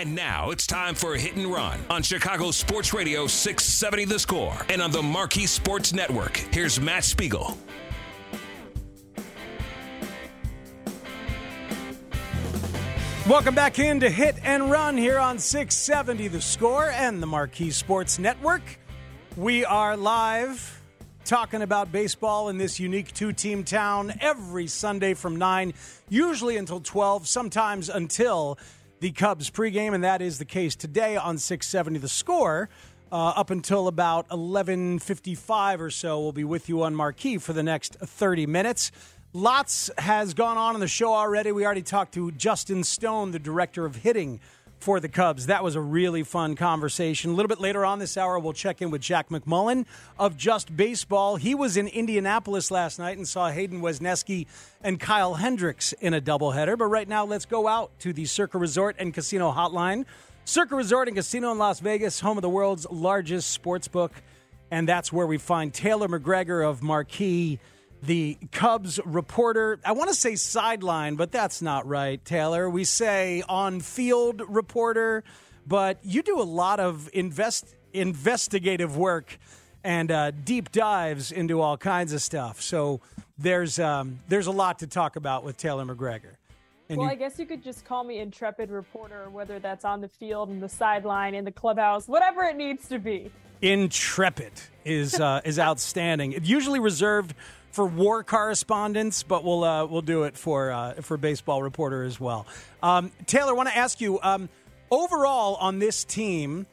And now it's time for Hit and Run on Chicago Sports Radio 670 The Score and on the Marquee Sports Network. Here's Matt Spiegel. Welcome back into Hit and Run here on 670 The Score and the Marquee Sports Network. We are live talking about baseball in this unique two-team town every Sunday from 9, usually until 12, sometimes until the Cubs pregame, and that is the case today on 670 The Score. Up until about 11:55 or so, we'll be with you on Marquee for the next 30 minutes. Lots has gone on the show already. We already talked to Justin Stone, the director of hitting for the Cubs. That was a really fun conversation. A little bit later on this hour, we'll check in with Jack McMullen of Just Baseball. He was in Indianapolis last night and saw Hayden Wesneski and Kyle Hendricks in a doubleheader. But right now, let's go out to the Circa Resort and Casino hotline. Circa Resort and Casino in Las Vegas, home of the world's largest sports book. And that's where we find Taylor McGregor of Marquee, the Cubs reporter. I want to say sideline, but that's not right, Taylor. We say on-field reporter, but you do a lot of investigative work and deep dives into all kinds of stuff. So there's a lot to talk about with Taylor McGregor. And well, I guess you could just call me intrepid reporter, whether that's on the field, and the sideline, in the clubhouse, whatever it needs to be. Intrepid is outstanding. It's usually reserved for war correspondents, but we'll do it for baseball reporter as well. Taylor, I want to ask you, overall on this team,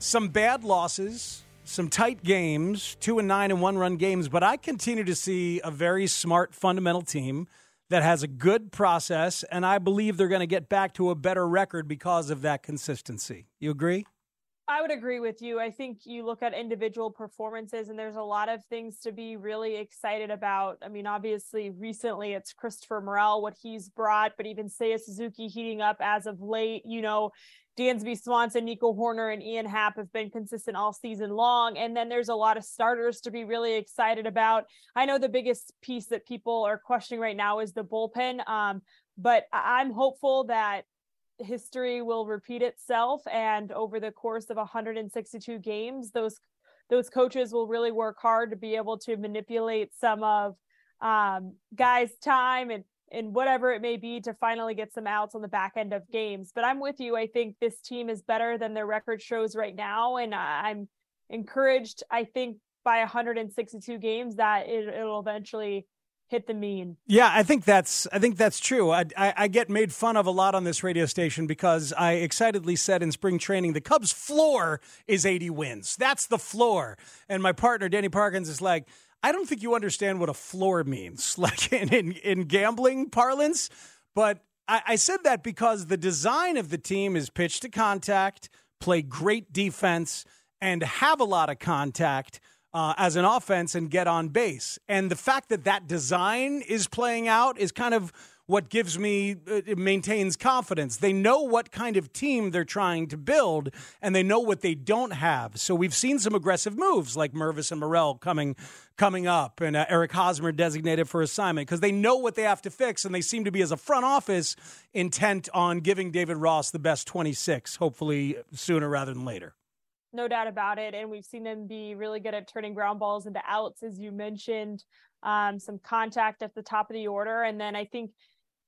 some bad losses, some tight games, 2-9 and 1-run games, but I continue to see a very smart, fundamental team that has a good process, and I believe they're going to get back to a better record because of that consistency. You agree? I would agree with you. I think you look at individual performances and there's a lot of things to be really excited about. I mean, obviously recently it's Christopher Morrell, what he's brought, but even Seiya Suzuki heating up as of late, you know, Dansby Swanson, Nico Horner, and Ian Happ have been consistent all season long. And then there's a lot of starters to be really excited about. I know the biggest piece that people are questioning right now is the bullpen. But I'm hopeful that history will repeat itself, and over the course of 162 games, those coaches will really work hard to be able to manipulate some of guys' time and whatever it may be to finally get some outs on the back end of games. But I'm with you. I think this team is better than their record shows right now, and I'm encouraged, I think, by 162 games that it'll eventually hit the mean. Yeah, I think that's true. I get made fun of a lot on this radio station because I excitedly said in spring training, the Cubs' floor is 80 wins. That's the floor. And my partner, Danny Parkins, is like, I don't think you understand what a floor means, like in gambling parlance. But I said that because the design of the team is pitch to contact, play great defense, and have a lot of contact as an offense and get on base. And the fact that that design is playing out is kind of what gives me, it maintains confidence. They know what kind of team they're trying to build, and they know what they don't have. So we've seen some aggressive moves like Mervis and Morrell coming up, and Eric Hosmer designated for assignment, because they know what they have to fix, and they seem to be, as a front office, intent on giving David Ross the best 26, hopefully sooner rather than later. No doubt about it. And we've seen them be really good at turning ground balls into outs, as you mentioned, some contact at the top of the order. And then I think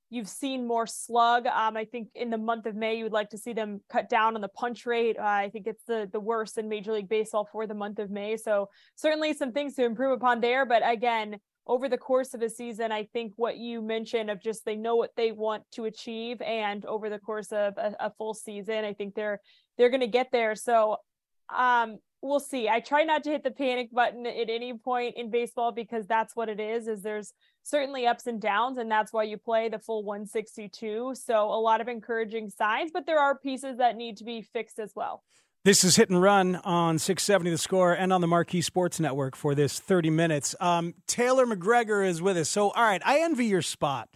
you've seen more slug. I think in the month of May, you would like to see them cut down on the punch rate. I think it's the worst in Major League Baseball for the month of May. So certainly some things to improve upon there. But again, over the course of a season, I think what you mentioned of just they know what they want to achieve. And over the course of a full season, I think they're going to get there. So we'll see. I try not to hit the panic button at any point in baseball, because that's what it is there's certainly ups and downs, and that's why you play the full 162. So a lot of encouraging signs, but there are pieces that need to be fixed as well. This is Hit and Run on 670 The Score and on the Marquee Sports Network for this 30 minutes. Taylor McGregor is with us. So, all right, I envy your spot.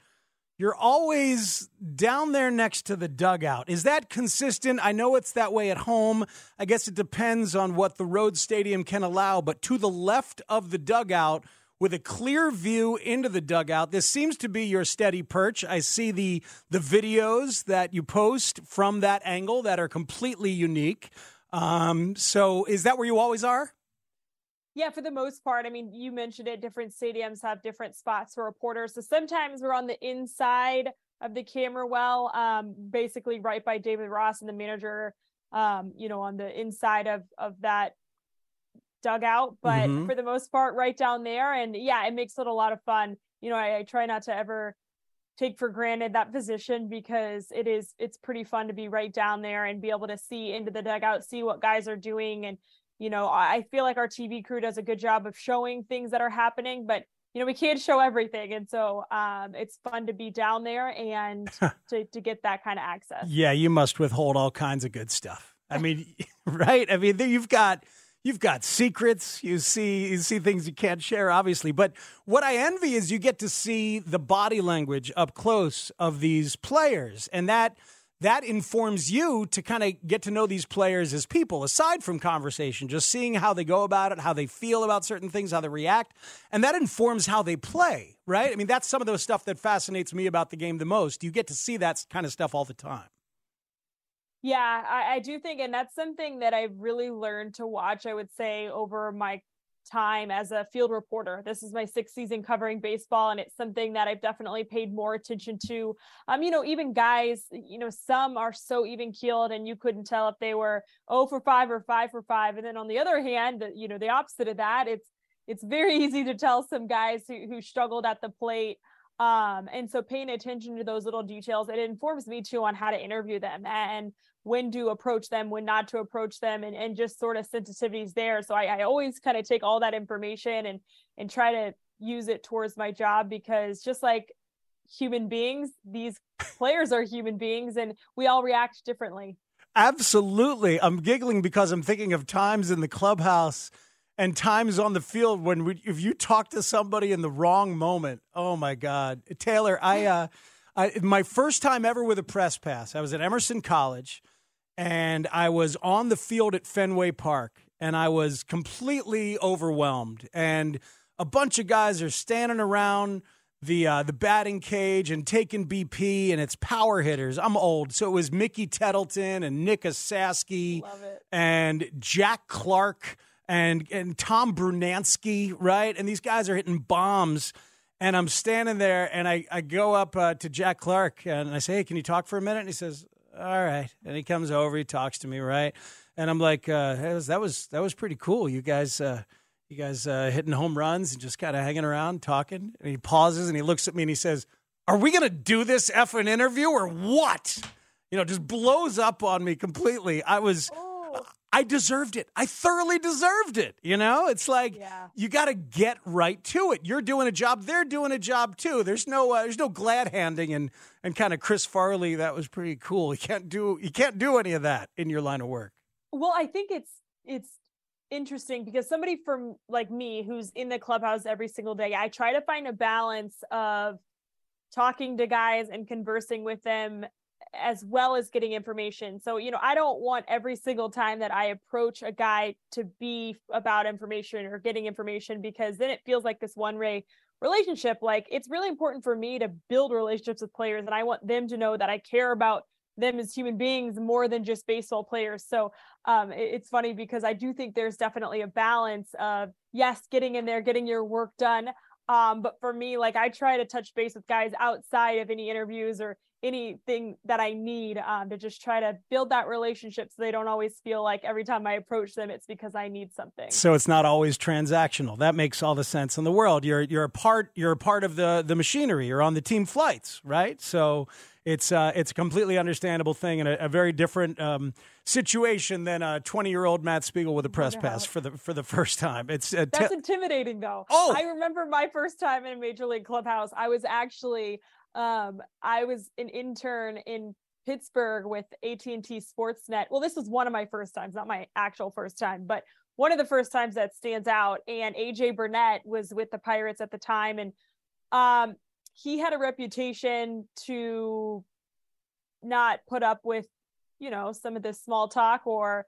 You're always down there next to the dugout. Is that consistent? I know it's that way at home. I guess it depends on what the road stadium can allow, but to the left of the dugout with a clear view into the dugout. This seems to be your steady perch. I see the videos that you post from that angle that are completely unique. So is that where you always are? Yeah, for the most part. I mean, you mentioned it, different stadiums have different spots for reporters. So sometimes we're on the inside of the camera well, basically right by David Ross and the manager, on the inside of that dugout. But for the most part, right down there. And yeah, it makes it a lot of fun. You know, I try not to ever take for granted that position because it's pretty fun to be right down there and be able to see into the dugout, see what guys are doing. And, you know, I feel like our TV crew does a good job of showing things that are happening, but, you know, we can't show everything. And so it's fun to be down there and to get that kind of access. Yeah, you must withhold all kinds of good stuff. I mean, right? I mean, you've got secrets. You see things you can't share, obviously. But what I envy is you get to see the body language up close of these players. And that informs you to kind of get to know these players as people, aside from conversation, just seeing how they go about it, how they feel about certain things, how they react. And that informs how they play, right? I mean, that's some of the stuff that fascinates me about the game the most. You get to see that kind of stuff all the time. Yeah, I do think, and that's something that I've really learned to watch, I would say, over my time as a field reporter. This is my sixth season covering baseball, and it's something that I've definitely paid more attention to. Even guys, some are so even keeled and you couldn't tell if they were 0 for 5 or 5 for 5. And then on the other hand, the opposite of that, it's very easy to tell some guys who struggled at the plate. And so paying attention to those little details, it informs me too on how to interview them and when to approach them, when not to approach them, and just sort of sensitivities there. So I always kind of take all that information and try to use it towards my job, because just like human beings, these players are human beings and we all react differently. Absolutely. I'm giggling because I'm thinking of times in the clubhouse and times on the field when if you talk to somebody in the wrong moment. Oh my God, Taylor! I my first time ever with a press pass. I was at Emerson College, and I was on the field at Fenway Park, and I was completely overwhelmed. And a bunch of guys are standing around the batting cage and taking BP, and it's power hitters. I'm old, so it was Mickey Tettleton and Nick Osasky and Jack Clark. And Tom Brunansky, right? And these guys are hitting bombs. And I'm standing there, and I go up to Jack Clark, and I say, hey, can you talk for a minute? And he says, all right. And he comes over, he talks to me, right? And I'm like, hey, that was pretty cool. You guys hitting home runs and just kind of hanging around, talking. And he pauses, and he looks at me, and he says, are we going to do this effing interview or what? Just blows up on me completely. I deserved it. I thoroughly deserved it. It's like you got to get right to it. You're doing a job. They're doing a job too. There's no glad handing and kind of Chris Farley. That was pretty cool. You can't do any of that in your line of work. Well, I think it's interesting because somebody from like me who's in the clubhouse every single day, I try to find a balance of talking to guys and conversing with them, as well as getting information. So, I don't want every single time that I approach a guy to be about information or getting information, because then it feels like this one-way relationship. Like, it's really important for me to build relationships with players, and I want them to know that I care about them as human beings more than just baseball players. So it's funny because I do think there's definitely a balance of, yes, getting in there, getting your work done. But for me, like, I try to touch base with guys outside of any interviews or anything that I need to just try to build that relationship so they don't always feel like every time I approach them, it's because I need something. So it's not always transactional. That makes all the sense in the world. You're a part of the machinery. You're on the team flights, right? So it's a completely understandable thing and a very different situation than a 20-year-old Matt Spiegel with a press pass for the first time. It's that's intimidating though. Oh, I remember my first time in a Major League clubhouse. I was actually I was an intern in Pittsburgh with AT&T Sportsnet. Well, this was one of my first times, not my actual first time, but one of the first times that stands out. And AJ Burnett was with the Pirates at the time. And, he had a reputation to not put up with, some of this small talk or,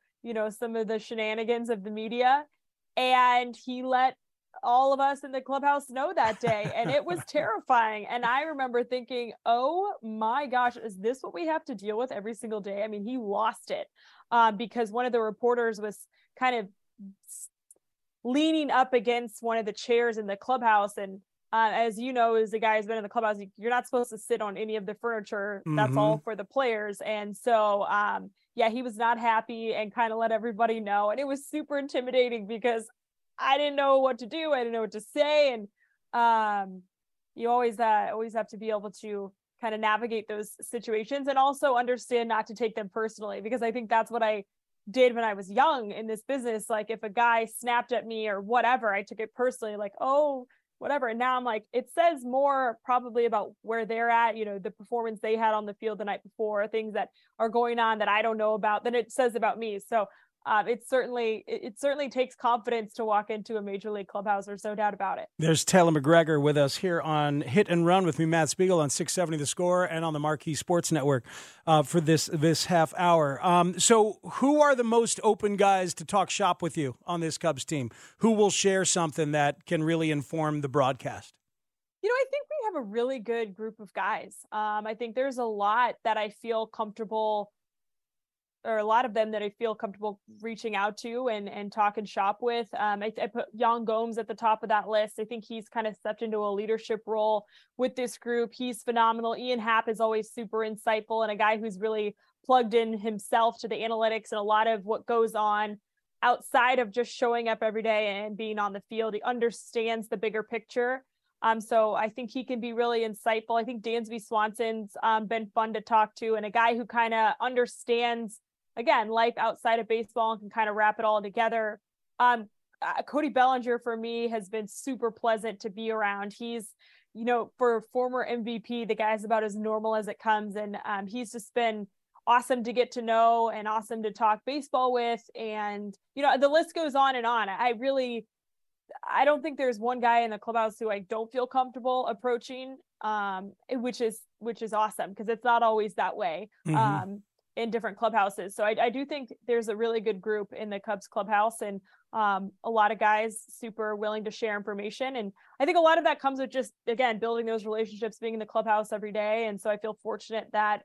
some of the shenanigans of the media. And he let all of us in the clubhouse know that day. And it was terrifying. And I remember thinking, oh my gosh, is this what we have to deal with every single day? I mean, he lost it because one of the reporters was kind of leaning up against one of the chairs in the clubhouse. And as you know, as a guy who's been in the clubhouse, you're not supposed to sit on any of the furniture. That's all for the players. And so, yeah, he was not happy and kind of let everybody know. And it was super intimidating because I didn't know what to do. I didn't know what to say. And you always have to be able to kind of navigate those situations and also understand not to take them personally, because I think that's what I did when I was young in this business. Like if a guy snapped at me or whatever, I took it personally, like, oh, whatever. And now I'm like, it says more probably about where they're at, you know, the performance they had on the field the night before, things that are going on that I don't know about than it says about me. So it certainly takes confidence to walk into a major league clubhouse. There's no doubt about it. There's Taylor McGregor with us here on Hit and Run with me, Matt Spiegel, on 670 The Score and on the Marquee Sports Network for this half hour. So who are the most open guys to talk shop with you on this Cubs team? Who will share something that can really inform the broadcast? You know, I think we have a really good group of guys. I think there's a lot that I feel comfortable or a lot of them that I feel comfortable reaching out to and talk and shop with. I put Jan Gomes at the top of that list. I think he's kind of stepped into a leadership role with this group. He's phenomenal. Ian Happ is always super insightful and a guy who's really plugged in himself to the analytics and a lot of what goes on outside of just showing up every day and being on the field. He understands the bigger picture. So I think he can be really insightful. I think Dansby Swanson's been fun to talk to and a guy who kind of understands again, life outside of baseball and can kind of wrap it all together. Cody Bellinger for me has been super pleasant to be around. He's, you know, for former MVP, the guy's about as normal as it comes. And he's just been awesome to get to know and awesome to talk baseball with. And, you know, the list goes on and on. I don't think there's one guy in the clubhouse who I don't feel comfortable approaching, which is awesome. Cause it's not always that way. Mm-hmm. In different clubhouses. So I do think there's a really good group in the Cubs clubhouse and a lot of guys super willing to share information. And I think a lot of that comes with just, again, building those relationships, being in the clubhouse every day. And so I feel fortunate that,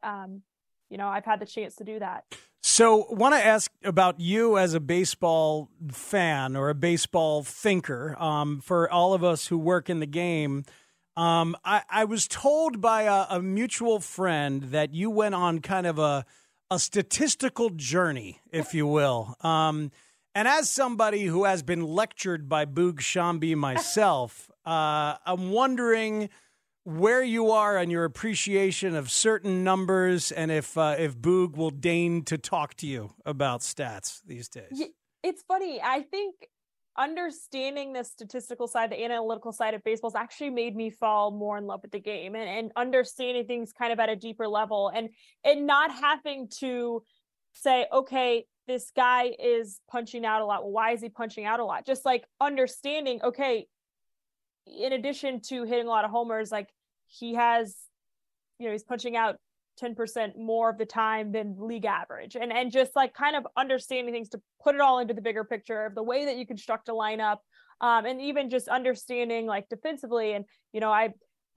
you know, I've had the chance to do that. So want to ask about you as a baseball fan or a baseball thinker. For all of us who work in the game, I was told by a mutual friend that you went on kind of a statistical journey, if you will. And as somebody who has been lectured by Boog Sciambi myself, I'm wondering where you are on your appreciation of certain numbers and if Boog will deign to talk to you about stats these days. It's funny. I think understanding the statistical side, the analytical side of baseball has actually made me fall more in love with the game and understanding things kind of at a deeper level and not having to say, okay, this guy is punching out a lot. Well, why is he punching out a lot? Just like understanding, okay, in addition to hitting a lot of homers, like he has, you know, he's punching out 10% more of the time than league average and just like kind of understanding things to put it all into the bigger picture of the way that you construct a lineup and even just understanding like defensively. And, you know, I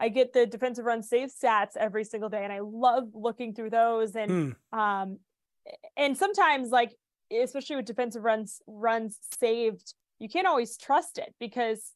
get the defensive run save stats every single day and I love looking through those. And, and sometimes like, especially with defensive runs saved, you can't always trust it because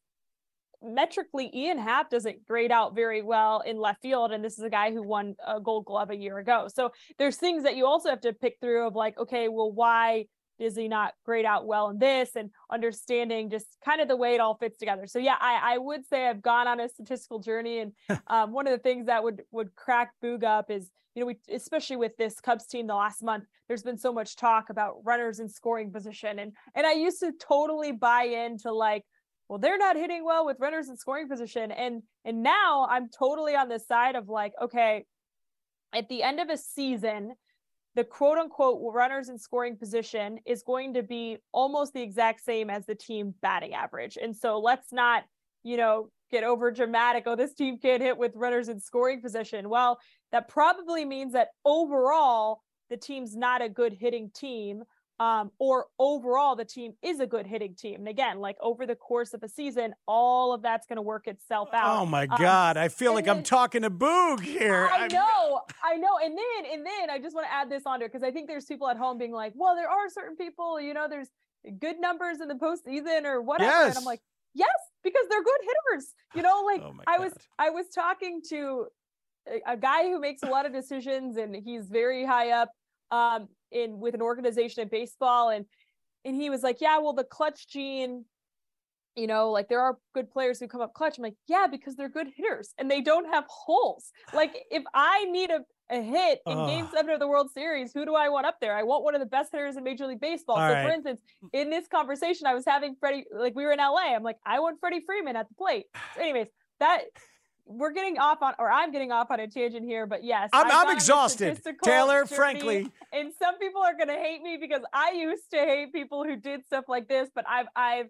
metrically, Ian Happ doesn't grade out very well in left field. And this is a guy who won a Gold Glove a year ago. So there's things that you also have to pick through of like, okay, well, why does he not grade out well in this and understanding just kind of the way it all fits together. So yeah, I would say I've gone on a statistical journey. And one of the things that would crack Boog up is, you know, we, especially with this Cubs team the last month, there's been so much talk about runners in scoring position. And I used to totally buy into like, well, they're not hitting well with runners in scoring position. And now I'm totally on the side of like, okay, at the end of a season, the quote unquote runners in scoring position is going to be almost the exact same as the team batting average. And so let's not, you know, get over dramatic. Oh, this team can't hit with runners in scoring position. Well, that probably means that overall the team's not a good hitting team. or overall the team is a good hitting team. And again, like over the course of a season, all of that's going to work itself out. Oh my God. I feel like I'm talking to Boog here. I know. And then I just want to add this onto it, because I think there's people at home being like, well, there are certain people, you know, there's good numbers in the postseason or whatever. Yes. And I'm like, yes, because they're good hitters. You know, like I was talking to a guy who makes a lot of decisions, and he's very high up with an organization in baseball. And he was like, yeah, well, the clutch gene, you know, like there are good players who come up clutch. I'm like, yeah, because they're good hitters and they don't have holes. Like if I need a hit in Game 7 of the World Series, who do I want up there? I want one of the best hitters in Major League Baseball. All right. For instance, in this conversation I was having Freddie, like we were in LA. I'm like, I want Freddie Freeman at the plate. So anyways, I'm getting off on a tangent here, but yes, I'm exhausted, Taylor, frankly. And some people are going to hate me because I used to hate people who did stuff like this, but I've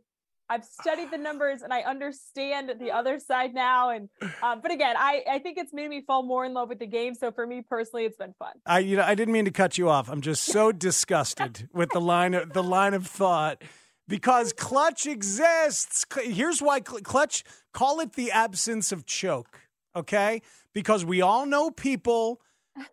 studied the numbers and I understand the other side now. And, but again, I think it's made me fall more in love with the game. So for me personally, it's been fun. I didn't mean to cut you off. I'm just so disgusted with the line of thought, because clutch exists. Here's why clutch, call it the absence of choke. Okay. Because we all know people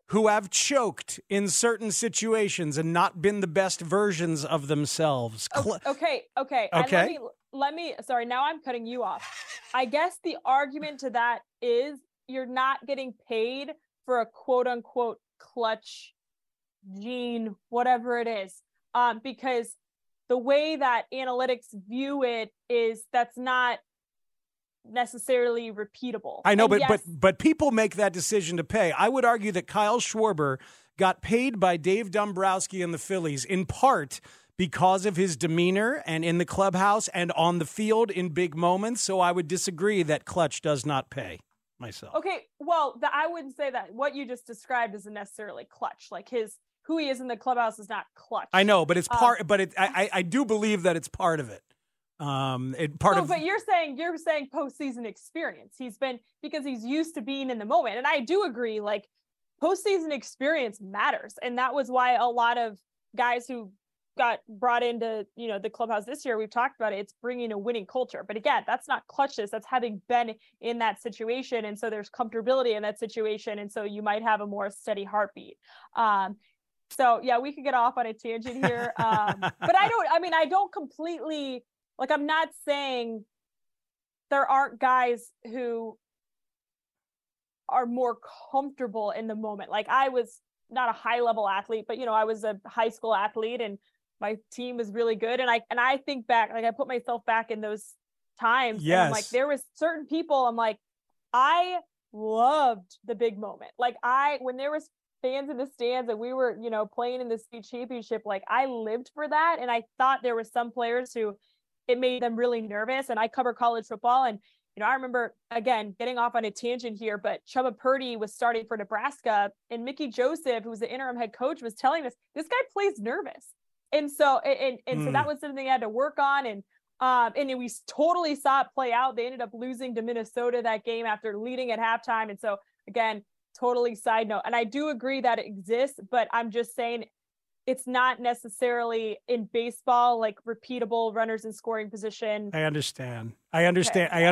who have choked in certain situations and not been the best versions of themselves. Okay. And let me, sorry, now I'm cutting you off. I guess the argument to that is you're not getting paid for a quote unquote clutch gene, whatever it is. Because the way that analytics view it is that's not necessarily repeatable. I know, and but people make that decision to pay. I would argue that Kyle Schwarber got paid by Dave Dombrowski and the Phillies in part because of his demeanor and in the clubhouse and on the field in big moments. So I would disagree that clutch does not pay myself. Okay. Well, I wouldn't say that what you just described isn't necessarily clutch. Like who he is in the clubhouse is not clutch. I know, but it's part, I do believe that it's part of it. But you're saying postseason experience. He's been, because he's used to being in the moment. And I do agree, like postseason experience matters. And that was why a lot of guys who got brought into, you know, the clubhouse this year, we've talked about it. It's bringing a winning culture, but again, that's not clutchness. That's having been in that situation. And so there's comfortability in that situation. And so you might have a more steady heartbeat. So yeah, we could get off on a tangent here. But I don't completely, like, I'm not saying there aren't guys who are more comfortable in the moment. Like, I was not a high level athlete, but, you know, I was a high school athlete and my team was really good. And I think back, like, I put myself back in those times. Yes. And I'm like, there was certain people, I'm like, I loved the big moment. Like when there was fans in the stands and we were, you know, playing in the state championship, like I lived for that. And I thought there were some players who it made them really nervous. And I cover college football. And, you know, I remember, again, getting off on a tangent here, but Chuba Purdy was starting for Nebraska and Mickey Joseph, who was the interim head coach, was telling us this guy plays nervous. And so, so that was something I had to work on. And we totally saw it play out. They ended up losing to Minnesota that game after leading at halftime. And so again, totally side note. And I do agree that it exists, but I'm just saying it's not necessarily in baseball, like repeatable runners in scoring position. I understand. Okay. I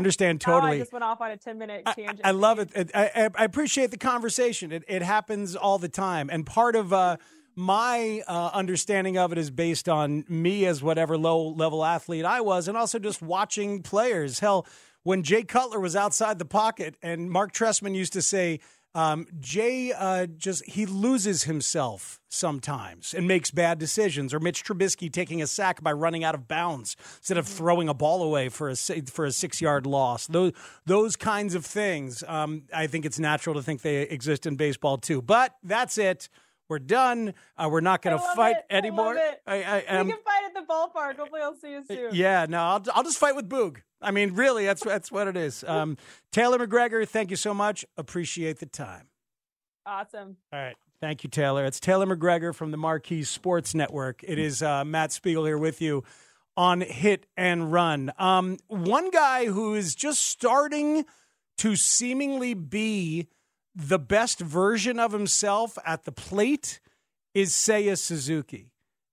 understand totally. I just went off on a 10-minute tangent. I love it. I appreciate the conversation. It happens all the time. And part of my understanding of it is based on me as whatever low-level athlete I was, and also just watching players. Hell, when Jay Cutler was outside the pocket, and Mark Trestman used to say, Jay loses himself sometimes and makes bad decisions, or Mitch Trubisky taking a sack by running out of bounds instead of throwing a ball away for a 6-yard loss. Those kinds of things. I think it's natural to think they exist in baseball too, but that's it. We're done. We're not going to fight anymore. We can fight at the ballpark. Hopefully I'll see you soon. Yeah, no, I'll just fight with Boog. I mean, really, that's what it is. Taylor McGregor, thank you so much. Appreciate the time. Awesome. All right. Thank you, Taylor. It's Taylor McGregor from the Marquee Sports Network. It is Matt Spiegel here with you on Hit and Run. One guy who is just starting to seemingly be the best version of himself at the plate is Seiya Suzuki.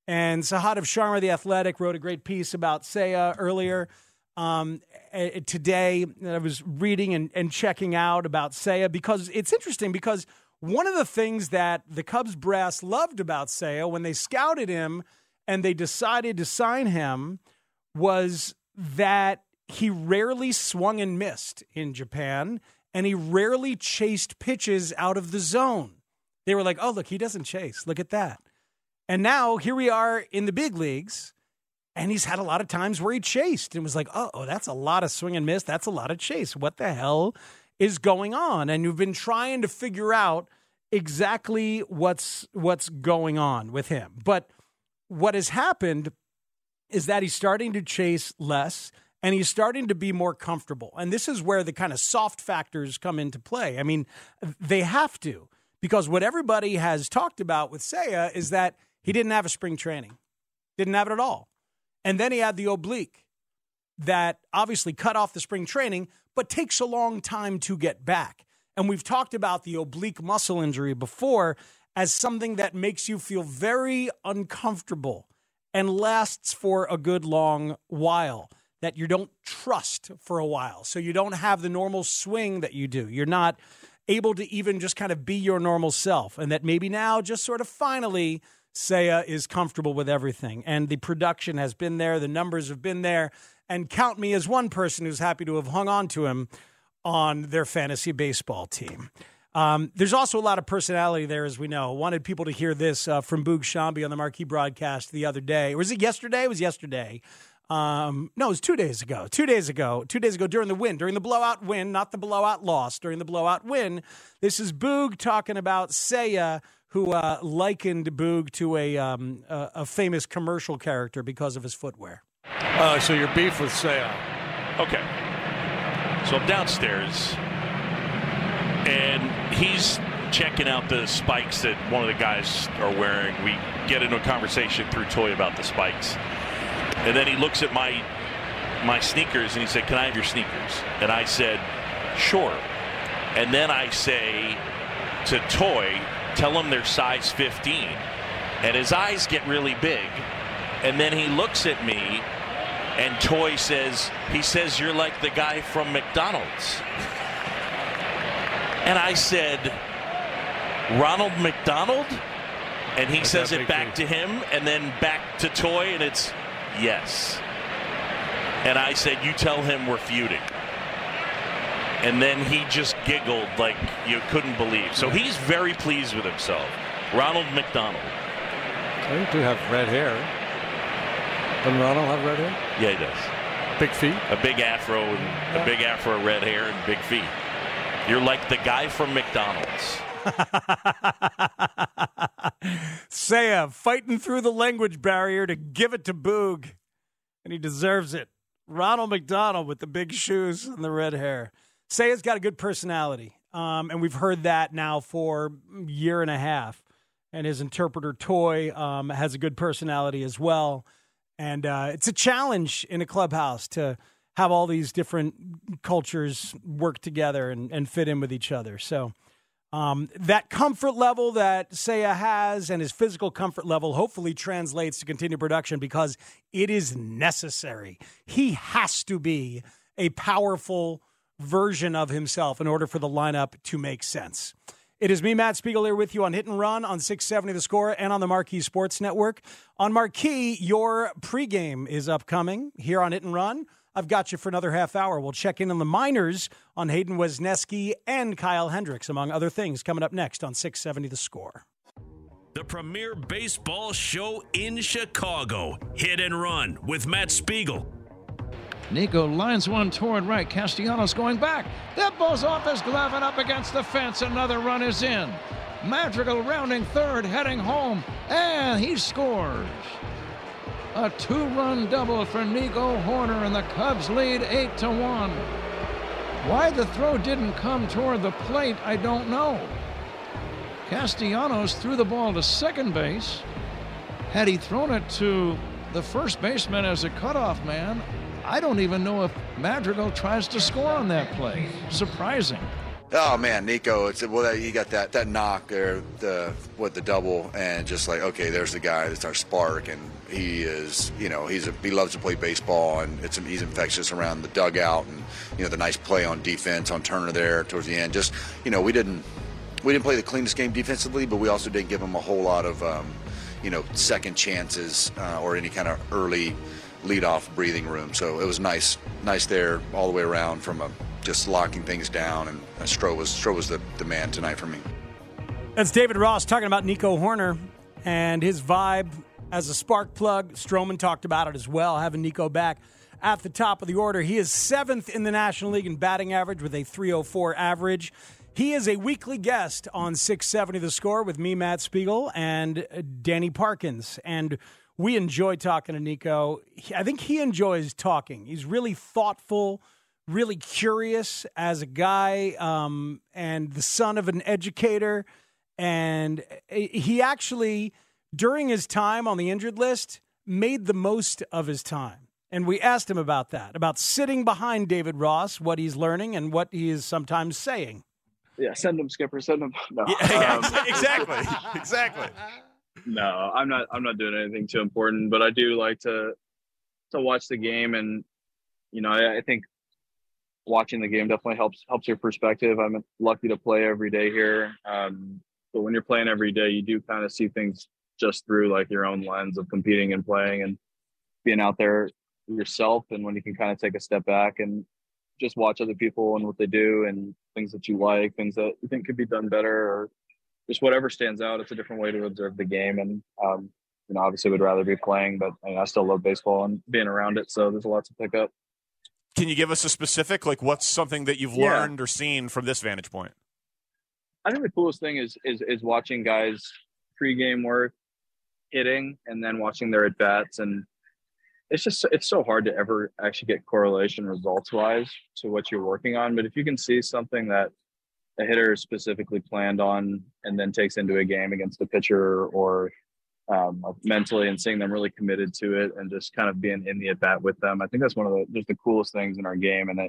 And Sahad of Sharma, The Athletic, wrote a great piece about Seiya earlier today that I was reading and checking out about Seiya, because it's interesting, because one of the things that the Cubs brass loved about Seiya when they scouted him and they decided to sign him was that he rarely swung and missed in Japan, and he rarely chased pitches out of the zone. They were like, oh, look, he doesn't chase. Look at that. And now here we are in the big leagues, and he's had a lot of times where he chased and was like, oh, that's a lot of swing and miss. That's a lot of chase. What the hell is going on? And you've been trying to figure out exactly what's going on with him. But what has happened is that he's starting to chase less, and he's starting to be more comfortable. And this is where the kind of soft factors come into play. I mean, they have to, because what everybody has talked about with Seiya is that he didn't have a spring training, didn't have it at all. And then he had the oblique that obviously cut off the spring training, but takes a long time to get back. And we've talked about the oblique muscle injury before as something that makes you feel very uncomfortable and lasts for a good long while, that you don't trust for a while. So you don't have the normal swing that you do. You're not able to even just kind of be your normal self. And that maybe now just sort of finally Seiya is comfortable with everything. And the production has been there. The numbers have been there. And count me as one person who's happy to have hung on to him on their fantasy baseball team. There's also a lot of personality there, as we know. I wanted people to hear this from Boog Sciambi on the Marquee broadcast the other day. Or was it yesterday? It was yesterday. No, it was 2 days ago. 2 days ago. 2 days ago during the win. During the blowout win, not the blowout loss. During the blowout win, this is Boog talking about Seiya, who likened Boog to a famous commercial character because of his footwear. So your beef with Seiya. Okay. So I'm downstairs, and he's checking out the spikes that one of the guys are wearing. We get into a conversation through Toy about the spikes. And then he looks at my sneakers, and he said, can I have your sneakers? And I said, sure. And then I say to Toy, tell him they're size 15. And his eyes get really big. And then he looks at me, and Toy says, he says, you're like the guy from McDonald's. And I said, Ronald McDonald? And he says it back to him, and then back to Toy, and it's, yes. And I said, you tell him we're feuding. And then he just giggled like you couldn't believe. So he's very pleased with himself. Ronald McDonald. They do have red hair. Doesn't Ronald have red hair? Yeah, he does. Big feet? A big afro, and yeah. A big afro, red hair, and big feet. You're like the guy from McDonald's. Seiya fighting through the language barrier to give it to Boog, and he deserves it. Ronald McDonald with the big shoes and the red hair. Seiya's got a good personality, and we've heard that now for a year and a half. And his interpreter, Toy, has a good personality as well. And it's a challenge in a clubhouse to have all these different cultures work together and fit in with each other. So that comfort level that Seiya has and his physical comfort level hopefully translates to continued production, because it is necessary. He has to be a powerful version of himself in order for the lineup to make sense. It is me, Matt Spiegel, here with you on Hit and Run on 670 The Score and on the Marquee Sports Network. On Marquee, your pregame is upcoming here on Hit and Run. I've got you for another half hour. We'll check in on the minors on Hayden Wesneski and Kyle Hendricks, among other things, coming up next on 670 The Score. The premier baseball show in Chicago, Hit and Run with Matt Spiegel. Nico lines one toward right. Castellanos going back. That ball's off his glove and up against the fence. Another run is in. Madrigal rounding third, heading home, and he scores. A two-run double for Nico Horner, and the Cubs lead 8-1. Why the throw didn't come toward the plate, I don't know. Castellanos threw the ball to second base. Had he thrown it to the first baseman as a cutoff man, I don't even know if Madrigal tries to score on that play. Surprising. Oh man, Nico, it's he got that knock there, the double, and just like, okay, there's the guy that's our spark, and he is, he loves to play baseball, and he's infectious around the dugout, and the nice play on defense on Turner there towards the end. Just we didn't play the cleanest game defensively, but we also didn't give him a whole lot of second chances or any kind of early leadoff breathing room. So it was nice there all the way around from just locking things down, and Stroh was the man tonight for me. That's David Ross talking about Nico Horner and his vibe as a spark plug. Stroman talked about it as well, having Nico back at the top of the order. He is 7th in the National League in batting average with a .304 average. He is a weekly guest on 670 The Score with me, Matt Spiegel, and Danny Parkins. And we enjoy talking to Nico. I think he enjoys talking. He's really thoughtful, really curious as a guy, and the son of an educator. And he actually, during his time on the injured list, made the most of his time. And we asked him about that, about sitting behind David Ross, what he's learning and what he is sometimes saying. Yeah, send him, Skipper, send him. No. Yeah, exactly. No, I'm not doing anything too important, but I do like to watch the game, and I think watching the game definitely helps your perspective. I'm lucky to play every day here, but when you're playing every day, you do kind of see things just through like your own lens of competing and playing and being out there yourself. And when you can kind of take a step back and just watch other people and what they do and things that you like, things that you think could be done better, or just whatever stands out, it's a different way to observe the game. And obviously would rather be playing, but I still love baseball and being around it, so there's a lot to pick up. Can you give us a specific, like what's something that you've learned or seen from this vantage point? I think the coolest thing is watching guys pregame work, hitting, and then watching their at-bats. And it's so hard to ever actually get correlation results-wise to what you're working on. But if you can see something that a hitter is specifically planned on and then takes into a game against a pitcher or mentally, and seeing them really committed to it and just kind of being in the at-bat with them. I think that's one of the coolest things in our game. And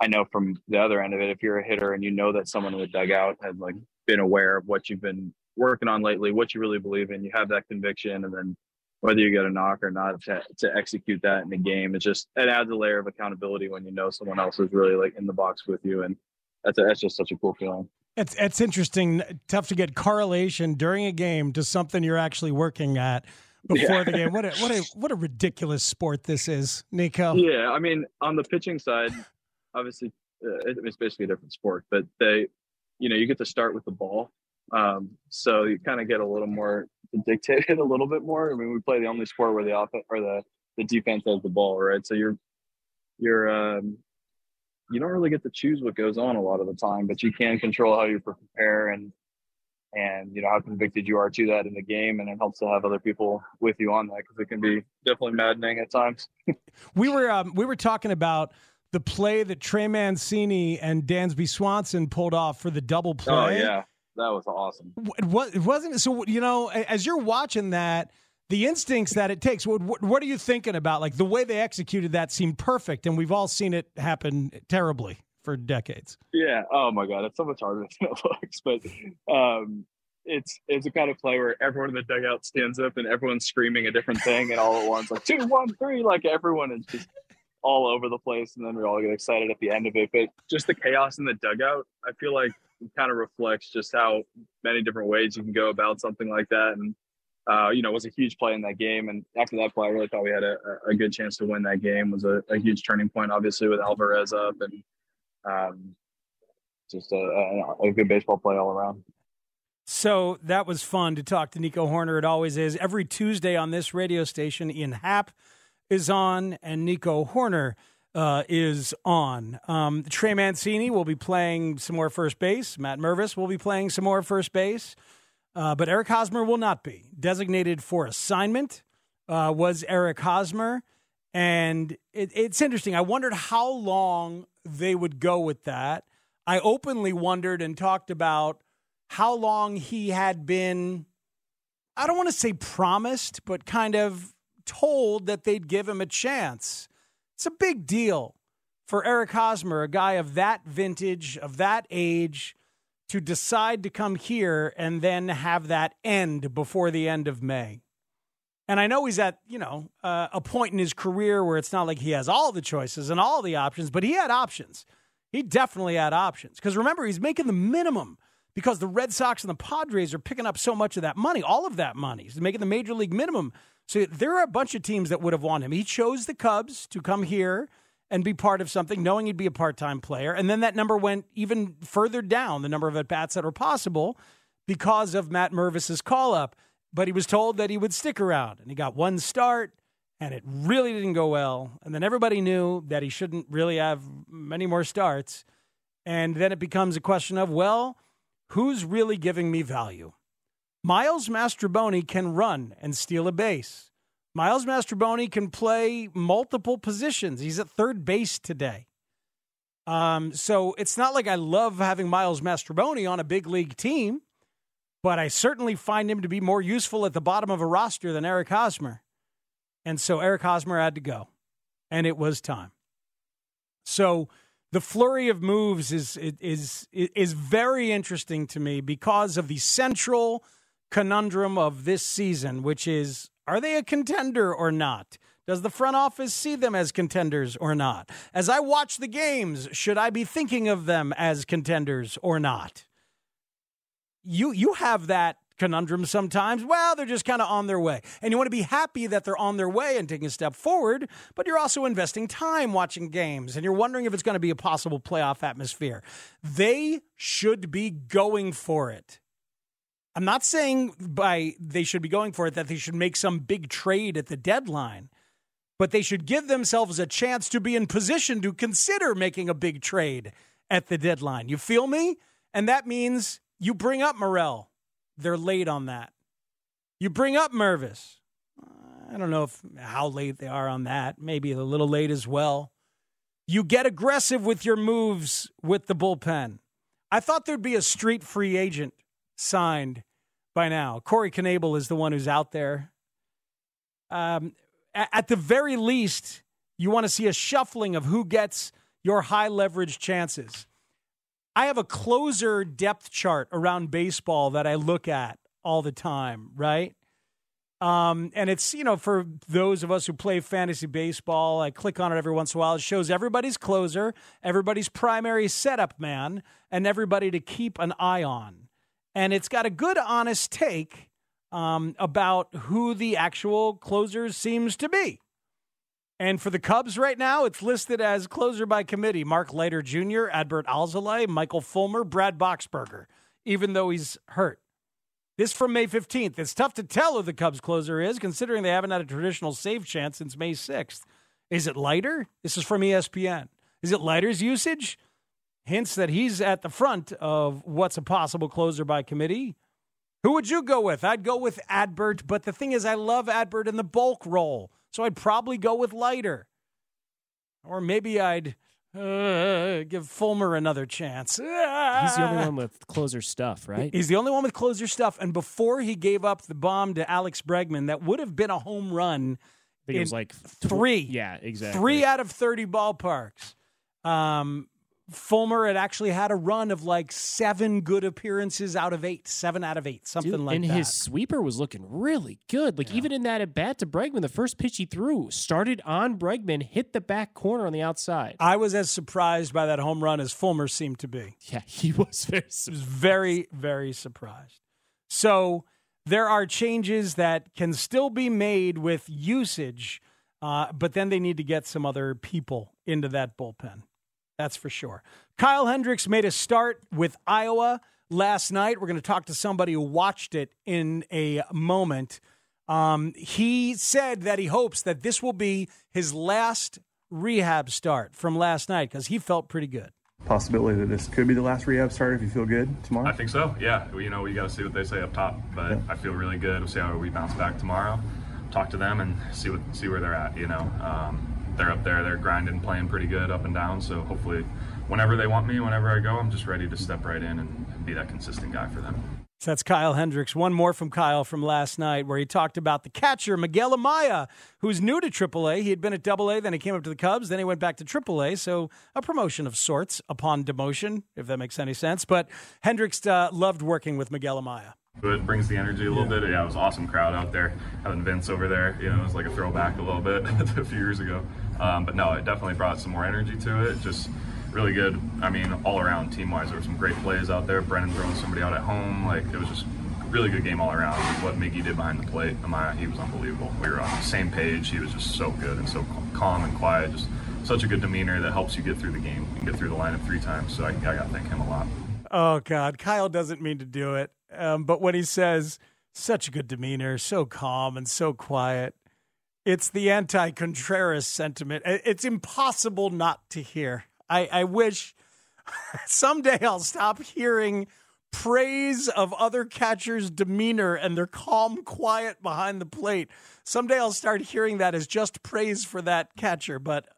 I know from the other end of it, if you're a hitter and that someone in the dugout has like been aware of what you've been working on lately, what you really believe in, you have that conviction, and then whether you get a knock or not to execute that in the game, it adds a layer of accountability when someone else is really like in the box with you. And that's just such a cool feeling. It's interesting, tough to get correlation during a game to something you're actually working at before the game. What a ridiculous sport this is, Nico. Yeah, I mean, on the pitching side, obviously, it's basically a different sport, but you get to start with the ball, so you kind of get a little more dictated, a little bit more. I mean, we play the only sport where the offense or the defense has the ball, right? So you're you don't really get to choose what goes on a lot of the time, but you can control how you prepare and how convicted you are to that in the game. And it helps to have other people with you on that, because it can be definitely maddening at times. we were talking about the play that Trey Mancini and Dansby Swanson pulled off for the double play. Oh yeah, that was awesome. As you're watching that, the instincts that it takes, what are you thinking about? Like the way they executed that seemed perfect, and we've all seen it happen terribly for decades. Yeah. Oh my God, it's so much harder than it looks. But it's a kind of play where everyone in the dugout stands up and everyone's screaming a different thing, and all at once, like 2, 1, 3, like everyone is just all over the place, and then we all get excited at the end of it. But just the chaos in the dugout, I feel like it kind of reflects just how many different ways you can go about something like that, and it was a huge play in that game. And after that play, I really thought we had a good chance to win that game. It was a huge turning point, obviously, with Alvarez up, and just a good baseball play all around. So that was fun to talk to Nico Horner. It always is. Every Tuesday on this radio station, Ian Happ is on and Nico Horner is on. Trey Mancini will be playing some more first base. Matt Mervis will be playing some more first base. But Eric Hosmer will not be. Designated for assignment was Eric Hosmer. And it's interesting. I wondered how long they would go with that. I openly wondered and talked about how long he had been, I don't want to say promised, but kind of told that they'd give him a chance. It's a big deal for Eric Hosmer, a guy of that vintage, of that age, to decide to come here and then have that end before the end of May? And I know he's at, a point in his career where it's not like he has all the choices and all the options, but he had options. He definitely had options. Because remember, he's making the minimum because the Red Sox and the Padres are picking up so much of that money, all of that money. He's making the major league minimum. So there are a bunch of teams that would have wanted him. He chose the Cubs to come here and be part of something, knowing he'd be a part-time player. And then that number went even further down, the number of at-bats that were possible, because of Matt Mervis's call-up. But he was told that he would stick around, and he got one start, and it really didn't go well. And then everybody knew that he shouldn't really have many more starts. And then it becomes a question of, well, who's really giving me value? Miles Mastroboni can run and steal a base. Miles Mastroboni can play multiple positions. He's at third base today. So it's not like I love having Miles Mastroboni on a big league team, but I certainly find him to be more useful at the bottom of a roster than Eric Hosmer. And so Eric Hosmer had to go, and it was time. So the flurry of moves is very interesting to me because of the central conundrum of this season, which is, are they a contender or not? Does the front office see them as contenders or not? As I watch the games, should I be thinking of them as contenders or not? You have that conundrum sometimes. Well, they're just kind of on their way. And you want to be happy that they're on their way and taking a step forward, but you're also investing time watching games, and you're wondering if it's going to be a possible playoff atmosphere. They should be going for it. I'm not saying by they should be going for it that they should make some big trade at the deadline, but they should give themselves a chance to be in position to consider making a big trade at the deadline. You feel me? And that means you bring up Morrell. They're late on that. You bring up Mervis. I don't know how late they are on that. Maybe a little late as well. You get aggressive with your moves with the bullpen. I thought there'd be a street free agent signed by now. Corey Knebel is the one who's out there. At the very least, you want to see a shuffling of who gets your high leverage chances. I have a closer depth chart around baseball that I look at all the time, right? And it's, for those of us who play fantasy baseball, I click on it every once in a while. It shows everybody's closer, everybody's primary setup man, and everybody to keep an eye on. And it's got a good, honest take about who the actual closer seems to be. And for the Cubs right now, it's listed as closer by committee. Mark Leiter Jr., Adbert Alzolay, Michael Fulmer, Brad Boxberger, even though he's hurt. This from May 15th. It's tough to tell who the Cubs closer is, considering they haven't had a traditional save chance since May 6th. Is it Leiter? This is from ESPN. Is it Leiter's usage? Hints that he's at the front of what's a possible closer by committee. Who would you go with? I'd go with Adbert, but the thing is, I love Adbert in the bulk role. So I'd probably go with Leiter. Or maybe I'd give Fulmer another chance. He's the only one with closer stuff, right? He's the only one with closer stuff. And before he gave up the bomb to Alex Bregman, that would have been a home run. I think it was like three. Yeah, exactly. 3 out of 30 ballparks. Fulmer had actually had a run of like 7 good appearances out of 8, 7 out of 8, something like that. And his sweeper was looking really good. Like even in that at bat to Bregman, the first pitch he threw started on Bregman, hit the back corner on the outside. I was as surprised by that home run as Fulmer seemed to be. Yeah, he was very surprised. He was very, very surprised. So there are changes that can still be made with usage, but then they need to get some other people into that bullpen. That's for sure. Kyle Hendricks made a start with Iowa last night. We're going to talk to somebody who watched it in a moment. He said that he hopes that this will be his last rehab start from last night because he felt pretty good. Possibility that this could be the last rehab start if you feel good tomorrow? I think so, yeah. We got to see what they say up top, but yeah. I feel really good. We'll see how we bounce back tomorrow. Talk to them and see where they're at, They're up there, they're grinding, playing pretty good up and down, so hopefully whenever they want me, whenever I go, I'm just ready to step right in and be that consistent guy for them. So that's Kyle Hendricks. One more from Kyle from last night where he talked about the catcher, Miguel Amaya, who's new to AAA. He had been at AA, then he came up to the Cubs, then he went back to AAA. So a promotion of sorts upon demotion, if that makes any sense. But Hendricks loved working with Miguel Amaya. It brings the energy a little bit. Yeah, it was an awesome crowd out there. Having Vince over there, you know, it was like a throwback a little bit a few years ago. But no, it definitely brought some more energy to it. Just really good. I mean, all around team-wise, there were some great plays out there. Brennan throwing somebody out at home. Like, it was just a really good game all around. What Mickey did behind the plate, Amaya, he was unbelievable. We were on the same page. He was just so good and so calm and quiet. Just such a good demeanor that helps you get through the game. You can get through the lineup three times, so I got to thank him a lot. Oh, God. Kyle doesn't mean to do it. But when he says, such a good demeanor, so calm and so quiet, it's the anti-Contreras sentiment. It's impossible not to hear. I wish someday I'll stop hearing praise of other catchers' demeanor and their calm, quiet behind the plate. Someday I'll start hearing that as just praise for that catcher, but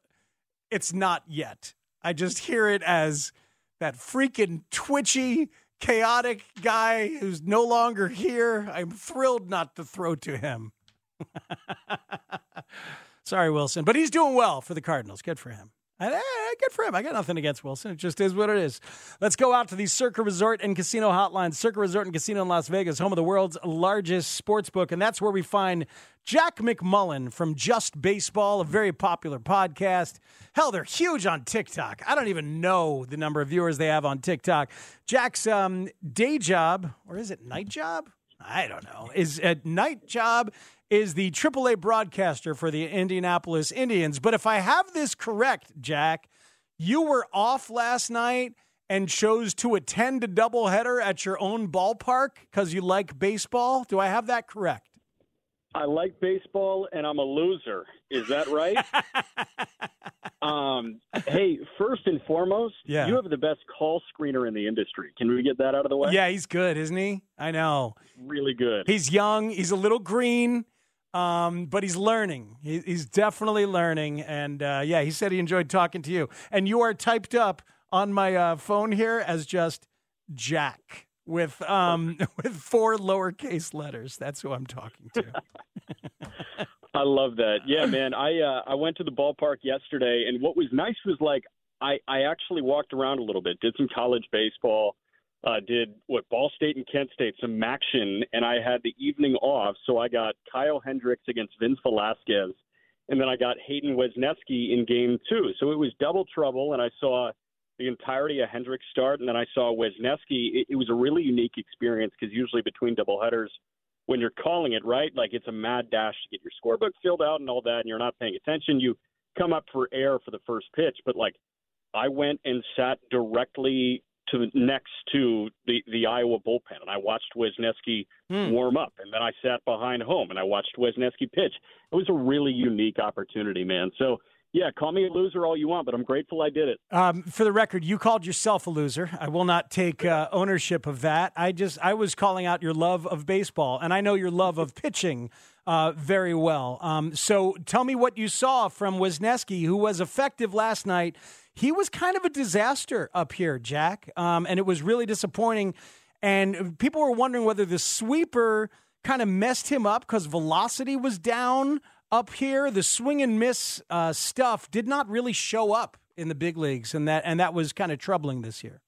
it's not yet. I just hear it as that freaking twitchy, chaotic guy who's no longer here. I'm thrilled not to throw to him. Sorry, Wilson, but he's doing well for the Cardinals. Good for him. Good for him. I got nothing against Wilson. It just is what it is. Let's go out to the Circa Resort and Casino hotline. Circa Resort and Casino in Las Vegas, home of the world's largest sports book, and that's where we find Jack McMullen from Just Baseball, a very popular podcast. Hell, they're huge on TikTok. I don't even know the number of viewers they have on TikTok. Jack's day job, or is it night job? I don't know. Is a night job is the AAA broadcaster for the Indianapolis Indians. But if I have this correct, Jack, you were off last night and chose to attend a doubleheader at your own ballpark because you like baseball. Do I have that correct? I like baseball, and I'm a loser. Is that right? Hey, first and foremost, you have the best call screener in the industry. Can we get that out of the way? Yeah, he's good, isn't he? I know. Really good. He's young. He's a little green. But he's learning. He's definitely learning. And, yeah, he said he enjoyed talking to you. And you are typed up on my phone here as just Jack with four lowercase letters. That's who I'm talking to. I love that. Yeah, man, I went to the ballpark yesterday, and what was nice was, like, I actually walked around a little bit, did some college baseball, did what Ball State and Kent State, some maction, and I had the evening off, so I got Kyle Hendricks against Vince Velasquez, and then I got Hayden Wesneski in game two. So it was double trouble, and I saw the entirety of Hendricks' start, and then I saw Wesneski. It was a really unique experience because usually between doubleheaders, when you're calling it, right, like it's a mad dash to get your scorebook filled out and all that, and you're not paying attention. You come up for air for the first pitch, but, like, I went and sat directly next to the Iowa bullpen, and I watched Wesneski warm up, and then I sat behind home, and I watched Wesneski pitch. It was a really unique opportunity, man. So, yeah, call me a loser all you want, but I'm grateful I did it. For the record, you called yourself a loser. I will not take ownership of that. I was calling out your love of baseball, and I know your love of pitching very well. So tell me what you saw from Wesneski, who was effective last night. He was kind of a disaster up here, Jack, and it was really disappointing. And people were wondering whether the sweeper kind of messed him up because velocity was down. Up here, the swing and miss stuff did not really show up in the big leagues, and that was kind of troubling this year.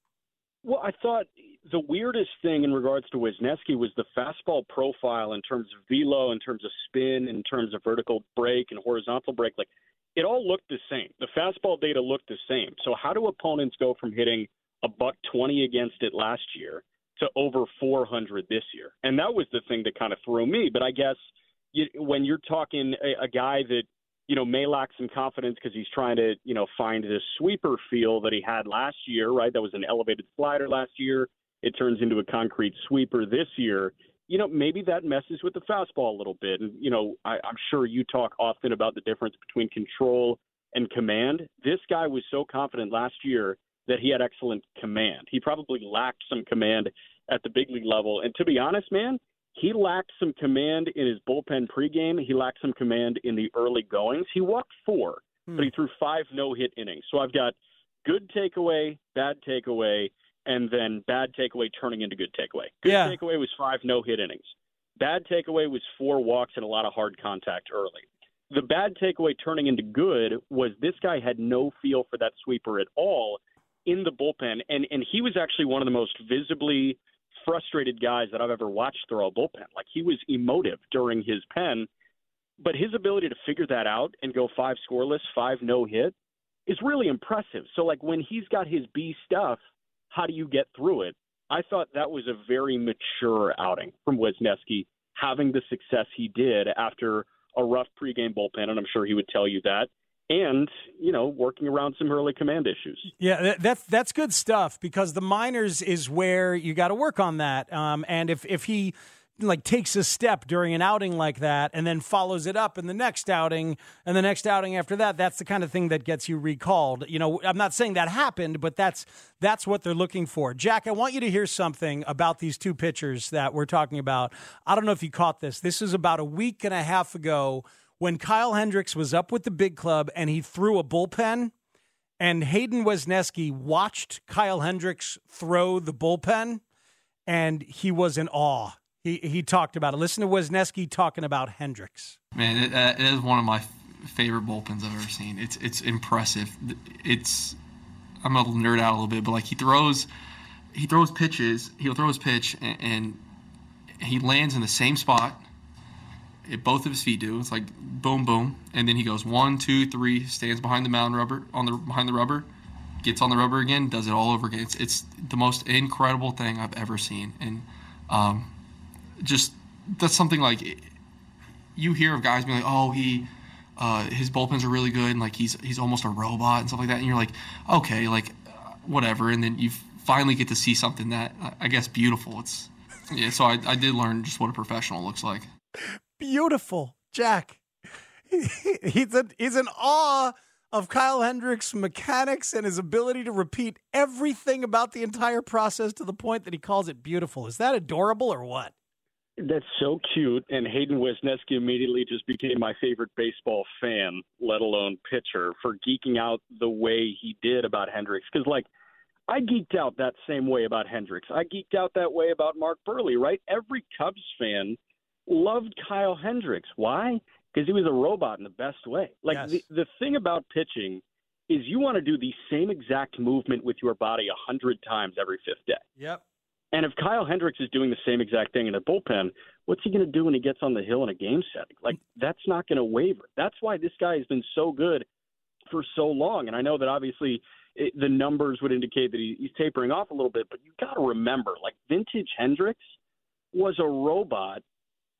Well, I thought the weirdest thing in regards to Wesneski was the fastball profile in terms of velo, in terms of spin, in terms of vertical break and horizontal break. Like, it all looked the same. The fastball data looked the same. So how do opponents go from hitting a .120 against it last year to over 400 this year? And that was the thing that kind of threw me, but I guess – when you're talking a guy that, you know, may lack some confidence because he's trying to, you know, find this sweeper feel that he had last year, right? That was an elevated slider last year. It turns into a concrete sweeper this year. You know, maybe that messes with the fastball a little bit. And, you know, I'm sure you talk often about the difference between control and command. This guy was so confident last year that he had excellent command. He probably lacked some command at the big league level. And to be honest, man, he lacked some command in his bullpen pregame. He lacked some command in the early goings. He walked four, but he threw five no-hit innings. So I've got good takeaway, bad takeaway, and then bad takeaway turning into good takeaway. Good takeaway was 5 no-hit innings. Bad takeaway was 4 walks and a lot of hard contact early. The bad takeaway turning into good was this guy had no feel for that sweeper at all in the bullpen, and he was actually one of the most visibly frustrated guys that I've ever watched throw a bullpen. Like, he was emotive during his pen, but his ability to figure that out and go 5 scoreless, 5 no-hit is really impressive. So, like, when he's got his B stuff, how do you get through it? I thought that was a very mature outing from Wesneski, having the success he did after a rough pregame bullpen, and I'm sure he would tell you that, and, you know, working around some early command issues. Yeah, that's good stuff, because the minors is where you got to work on that. And if he like takes a step during an outing like that and then follows it up in the next outing and the next outing after that, that's the kind of thing that gets you recalled. You know, I'm not saying that happened, but that's what they're looking for. Jack, I want you to hear something about these two pitchers that we're talking about. I don't know if you caught this. This is about a week and a half ago when Kyle Hendricks was up with the big club and he threw a bullpen, and Hayden Wesneski watched Kyle Hendricks throw the bullpen and he was in awe. He talked about it. Listen to Wesneski talking about Hendricks. Man, it is one of my favorite bullpens I've ever seen. It's impressive. I'm gonna nerd out a little bit, but like he throws pitches. He'll throw his pitch and he lands in the same spot. Both of his feet do. It's like boom, boom, and then he goes 1, 2, 3, stands behind the mound rubber behind the rubber, gets on the rubber again, does it all over again. It's the most incredible thing I've ever seen, and just that's something like you hear of guys being like, oh, his bullpens are really good, and like he's almost a robot and stuff like that, and you're like, okay, like whatever, and then you finally get to see something that I guess beautiful. So I did learn just what a professional looks like. Beautiful, Jack. He's in awe of Kyle Hendricks' mechanics and his ability to repeat everything about the entire process to the point that he calls it beautiful. Is that adorable or what? That's so cute, and Hayden Wesneski immediately just became my favorite baseball fan, let alone pitcher, for geeking out the way he did about Hendricks. Because, like, I geeked out that same way about Hendricks. I geeked out that way about Mark Burley, right? Every Cubs fan loved Kyle Hendricks. Why? Because he was a robot in the best way. Like, yes. The thing about pitching is you want to do the same exact movement with your body 100 times every 5th day. Yep. And if Kyle Hendricks is doing the same exact thing in a bullpen, what's he going to do when he gets on the hill in a game setting? Like, that's not going to waver. That's why this guy has been so good for so long. And I know that obviously the numbers would indicate that he's tapering off a little bit, but you got to remember, like, vintage Hendricks was a robot.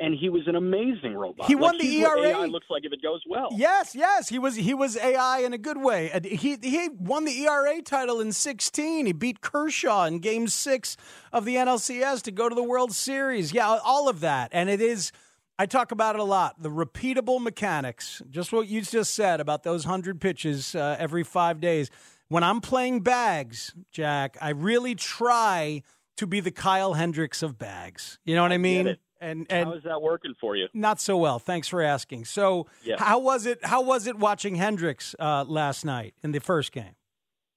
And he was an amazing robot. He won the ERA. AI looks like if it goes well. Yes. He was AI in a good way. He won the ERA title in 2016. He beat Kershaw in Game 6 of the NLCS to go to the World Series. Yeah, all of that. And it is, I talk about it a lot, the repeatable mechanics, just what you just said about those 100 pitches every 5 days. When I'm playing bags, Jack, I really try to be the Kyle Hendricks of bags. You know what I mean? Get it. And how is that working for you? Not so well. Thanks for asking. So yeah. How was it watching Hendricks last night in the first game?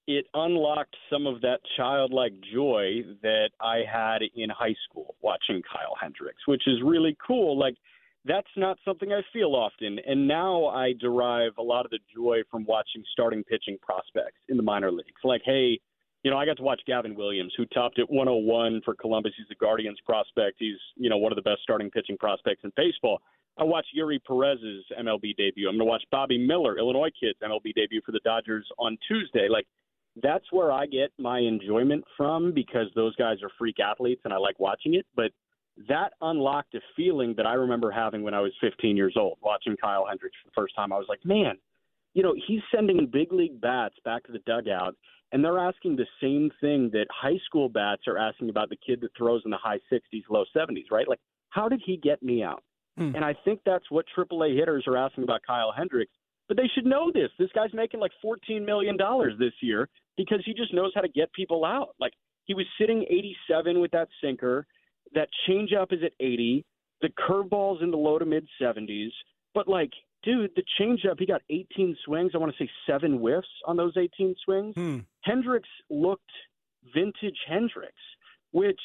It unlocked some of that childlike joy that I had in high school watching Kyle Hendricks, which is really cool. Like, that's not something I feel often. And now I derive a lot of the joy from watching starting pitching prospects in the minor leagues. Like, hey, you know, I got to watch Gavin Williams, who topped at 101 for Columbus. He's a Guardians prospect. He's, you know, one of the best starting pitching prospects in baseball. I watched Yuri Perez's MLB debut. I'm going to watch Bobby Miller, Illinois kid's MLB debut for the Dodgers on Tuesday. Like, that's where I get my enjoyment from, because those guys are freak athletes and I like watching it. But that unlocked a feeling that I remember having when I was 15 years old, watching Kyle Hendricks for the first time. I was like, man, you know, he's sending big league bats back to the dugout. And they're asking the same thing that high school bats are asking about the kid that throws in the high 60s, low 70s, right? Like, how did he get me out? Mm. And I think that's what AAA hitters are asking about Kyle Hendricks. But they should know this. This guy's making like $14 million this year because he just knows how to get people out. Like, he was sitting 87 with that sinker. That changeup is at 80. The curveball's in the low to mid 70s. But, like, dude, the changeup, he got 18 swings. I want to say 7 whiffs on those 18 swings. Hmm. Hendricks looked vintage Hendricks, which,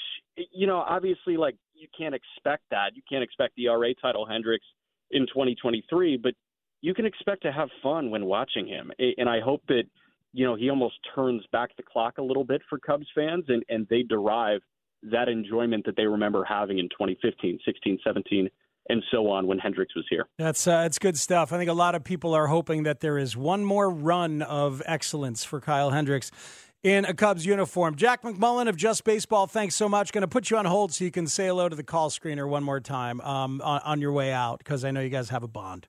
you know, obviously, like, you can't expect that. You can't expect the ERA title Hendricks in 2023, but you can expect to have fun when watching him. And I hope that, you know, he almost turns back the clock a little bit for Cubs fans, and they derive that enjoyment that they remember having in 2015, 16, 17, and so on when Hendricks was here. That's good stuff. I think a lot of people are hoping that there is one more run of excellence for Kyle Hendricks in a Cubs uniform. Jack McMullen of Just Baseball, thanks so much. Going to put you on hold so you can say hello to the call screener one more time on your way out, because I know you guys have a bond.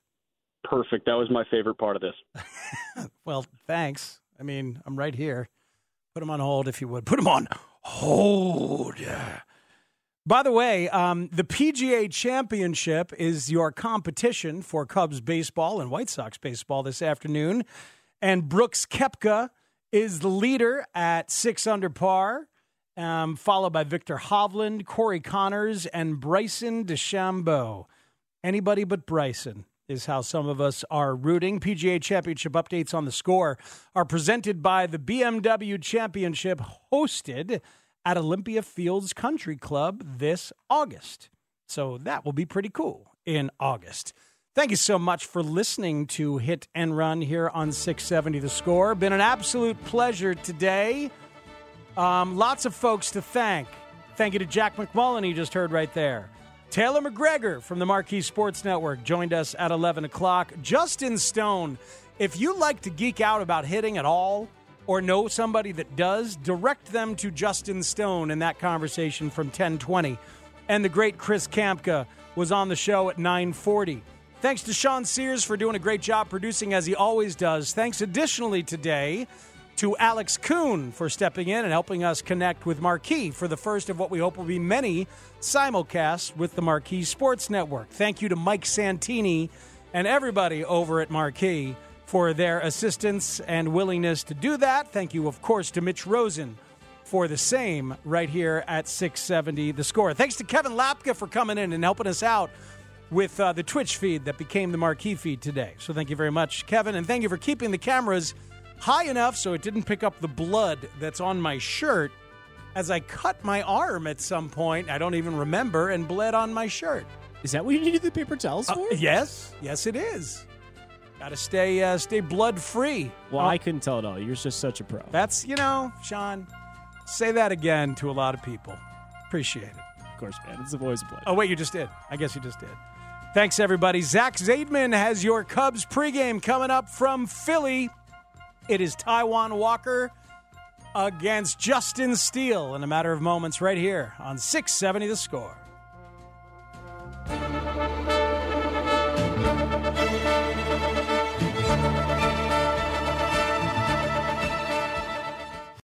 Perfect. That was my favorite part of this. Well, thanks. I mean, I'm right here. Put him on hold if you would. Put him on hold. Yeah. By the way, the PGA Championship is your competition for Cubs baseball and White Sox baseball this afternoon. And Brooks Koepka is the leader at 6 under par, followed by Victor Hovland, Corey Connors, and Bryson DeChambeau. Anybody but Bryson is how some of us are rooting. PGA Championship updates on the score are presented by the BMW Championship, hosted at Olympia Fields Country Club this August. So that will be pretty cool in August. Thank you so much for listening to Hit and Run here on 670 The Score. Been an absolute pleasure today. Lots of folks to thank. Thank you to Jack McMullen, you just heard right there. Taylor McGregor from the Marquee Sports Network joined us at 11 o'clock. Justin Stone, if you like to geek out about hitting at all or know somebody that does, direct them to Justin Stone in that conversation from 10:20. And the great Chris Koepka was on the show at 9:40. Thanks to Sean Sears for doing a great job producing, as he always does. Thanks additionally today to Alex Kuhn for stepping in and helping us connect with Marquee for the first of what we hope will be many simulcasts with the Marquee Sports Network. Thank you to Mike Santini and everybody over at Marquee for their assistance and willingness to do that. Thank you, of course, to Mitch Rosen for the same right here at 670 The Score. Thanks to Kevin Lapka for coming in and helping us out with the Twitch feed that became the Marquee feed today. So thank you very much, Kevin, and thank you for keeping the cameras high enough so it didn't pick up the blood that's on my shirt as I cut my arm at some point. I don't even remember, and bled on my shirt. Is that what you need the paper towels for? Yes. Yes, it is. Got to stay blood-free. Well, I couldn't tell at all. You're just such a pro. That's, you know, Sean, say that again to a lot of people. Appreciate it. Of course, man. It's the boys' blood. Oh, wait, you just did. I guess you just did. Thanks, everybody. Zach Zaidman has your Cubs pregame coming up from Philly. It is Taijuan Walker against Justin Steele in a matter of moments right here on 670 The Score.